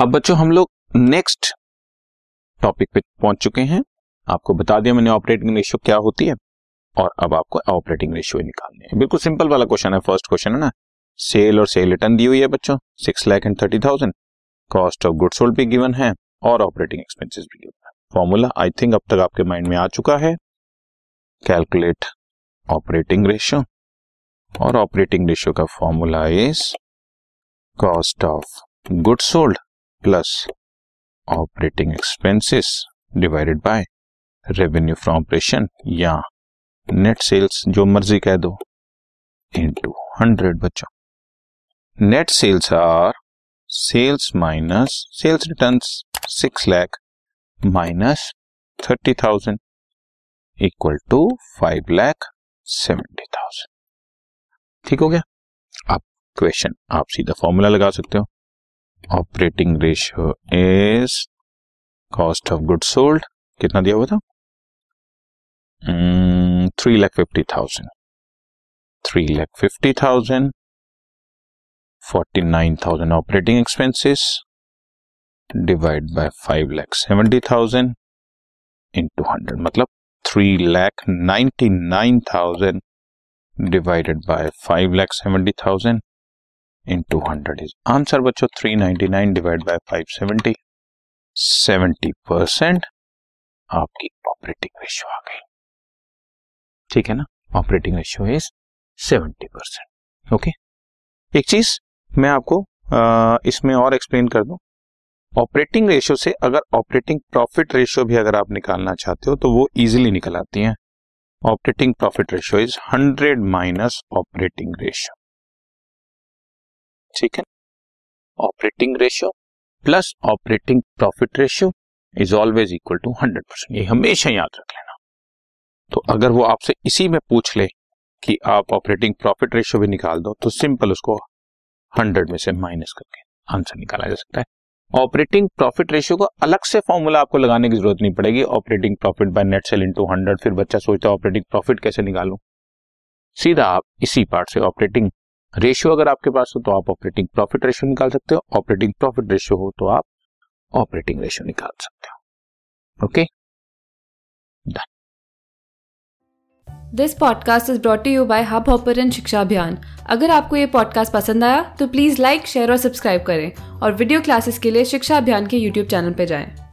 अब बच्चों हम लोग नेक्स्ट टॉपिक पे पहुंच चुके हैं। आपको बता दिया मैंने ऑपरेटिंग रेशियो क्या होती है और अब आपको ऑपरेटिंग रेशियो निकालने हैं। बिल्कुल सिंपल वाला क्वेश्चन है, फर्स्ट क्वेश्चन है ना। सेल और सेल रिटर्न दी हुई है बच्चों 6,30,000, कॉस्ट ऑफ गुड्स सोल्ड भी गिवन है और ऑपरेटिंग एक्सपेंसेस भी गिवन है। फॉर्मूला आई थिंक अब तक आपके माइंड में आ चुका है। कैलकुलेट ऑपरेटिंग रेशियो और ऑपरेटिंग रेशियो का formula is cost of goods sold plus operating expenses divided by revenue from operation या नेट सेल्स, जो मर्जी कह दो, इनटू 100 बच्चों। Net sales are sales minus sales returns 6 lakh minus 30,000 equal to 5,70,000। ठीक हो गया। अब क्वेश्चन आप सीधा फॉर्मूला लगा सकते हो। Operating ratio is cost of goods sold, कितना दिया हुआ था 3,50,000, 49,000 operating expenses divide by 5,70,000 into 100, मतलब 3,99,000 divided by 5,70,000 into 100 is answer बच्चों 399 डिवाइड बाय 570, 70% आपकी ऑपरेटिंग रेशियो आ गई। ठीक है ना, ऑपरेटिंग रेशियो इज 70%। ओके, एक चीज मैं आपको इसमें और एक्सप्लेन कर दूं। ऑपरेटिंग रेशियो से अगर ऑपरेटिंग प्रॉफिट रेशियो भी अगर आप निकालना चाहते हो तो वो इजीली निकल आती है। Operating profit ratio is 100 minus operating ratio, ठीक है। Operating ratio plus operating profit ratio is always equal to 100%। ये हमेशा याद रख लेना। तो अगर वो आपसे इसी में पूछ ले कि आप ऑपरेटिंग प्रॉफिट रेशियो भी निकाल दो तो सिंपल उसको 100 में से माइनस करके आंसर निकाला जा सकता है। ऑपरेटिंग प्रॉफिट रेशियो को अलग से फॉर्मूला आपको लगाने की जरूरत नहीं पड़ेगी। Operating profit by net sale into 100, फिर बच्चा सोचता है ऑपरेटिंग प्रॉफिट कैसे निकालूं। सीधा आप इसी पार्ट से ऑपरेटिंग रेशियो अगर आपके पास हो तो आप ऑपरेटिंग प्रॉफिट रेशियो निकाल सकते हो, ऑपरेटिंग प्रॉफिट रेशियो हो तो आप ऑपरेटिंग रेशियो निकाल सकते हो। Okay, done. This podcast is brought to you by hub hopper and Shiksha Abhiyan. अगर आपको ये पॉडकास्ट पसंद आया तो प्लीज़ लाइक, शेयर और सब्सक्राइब करें और वीडियो क्लासेस के लिए शिक्षा अभियान के यूट्यूब चैनल पर जाएं।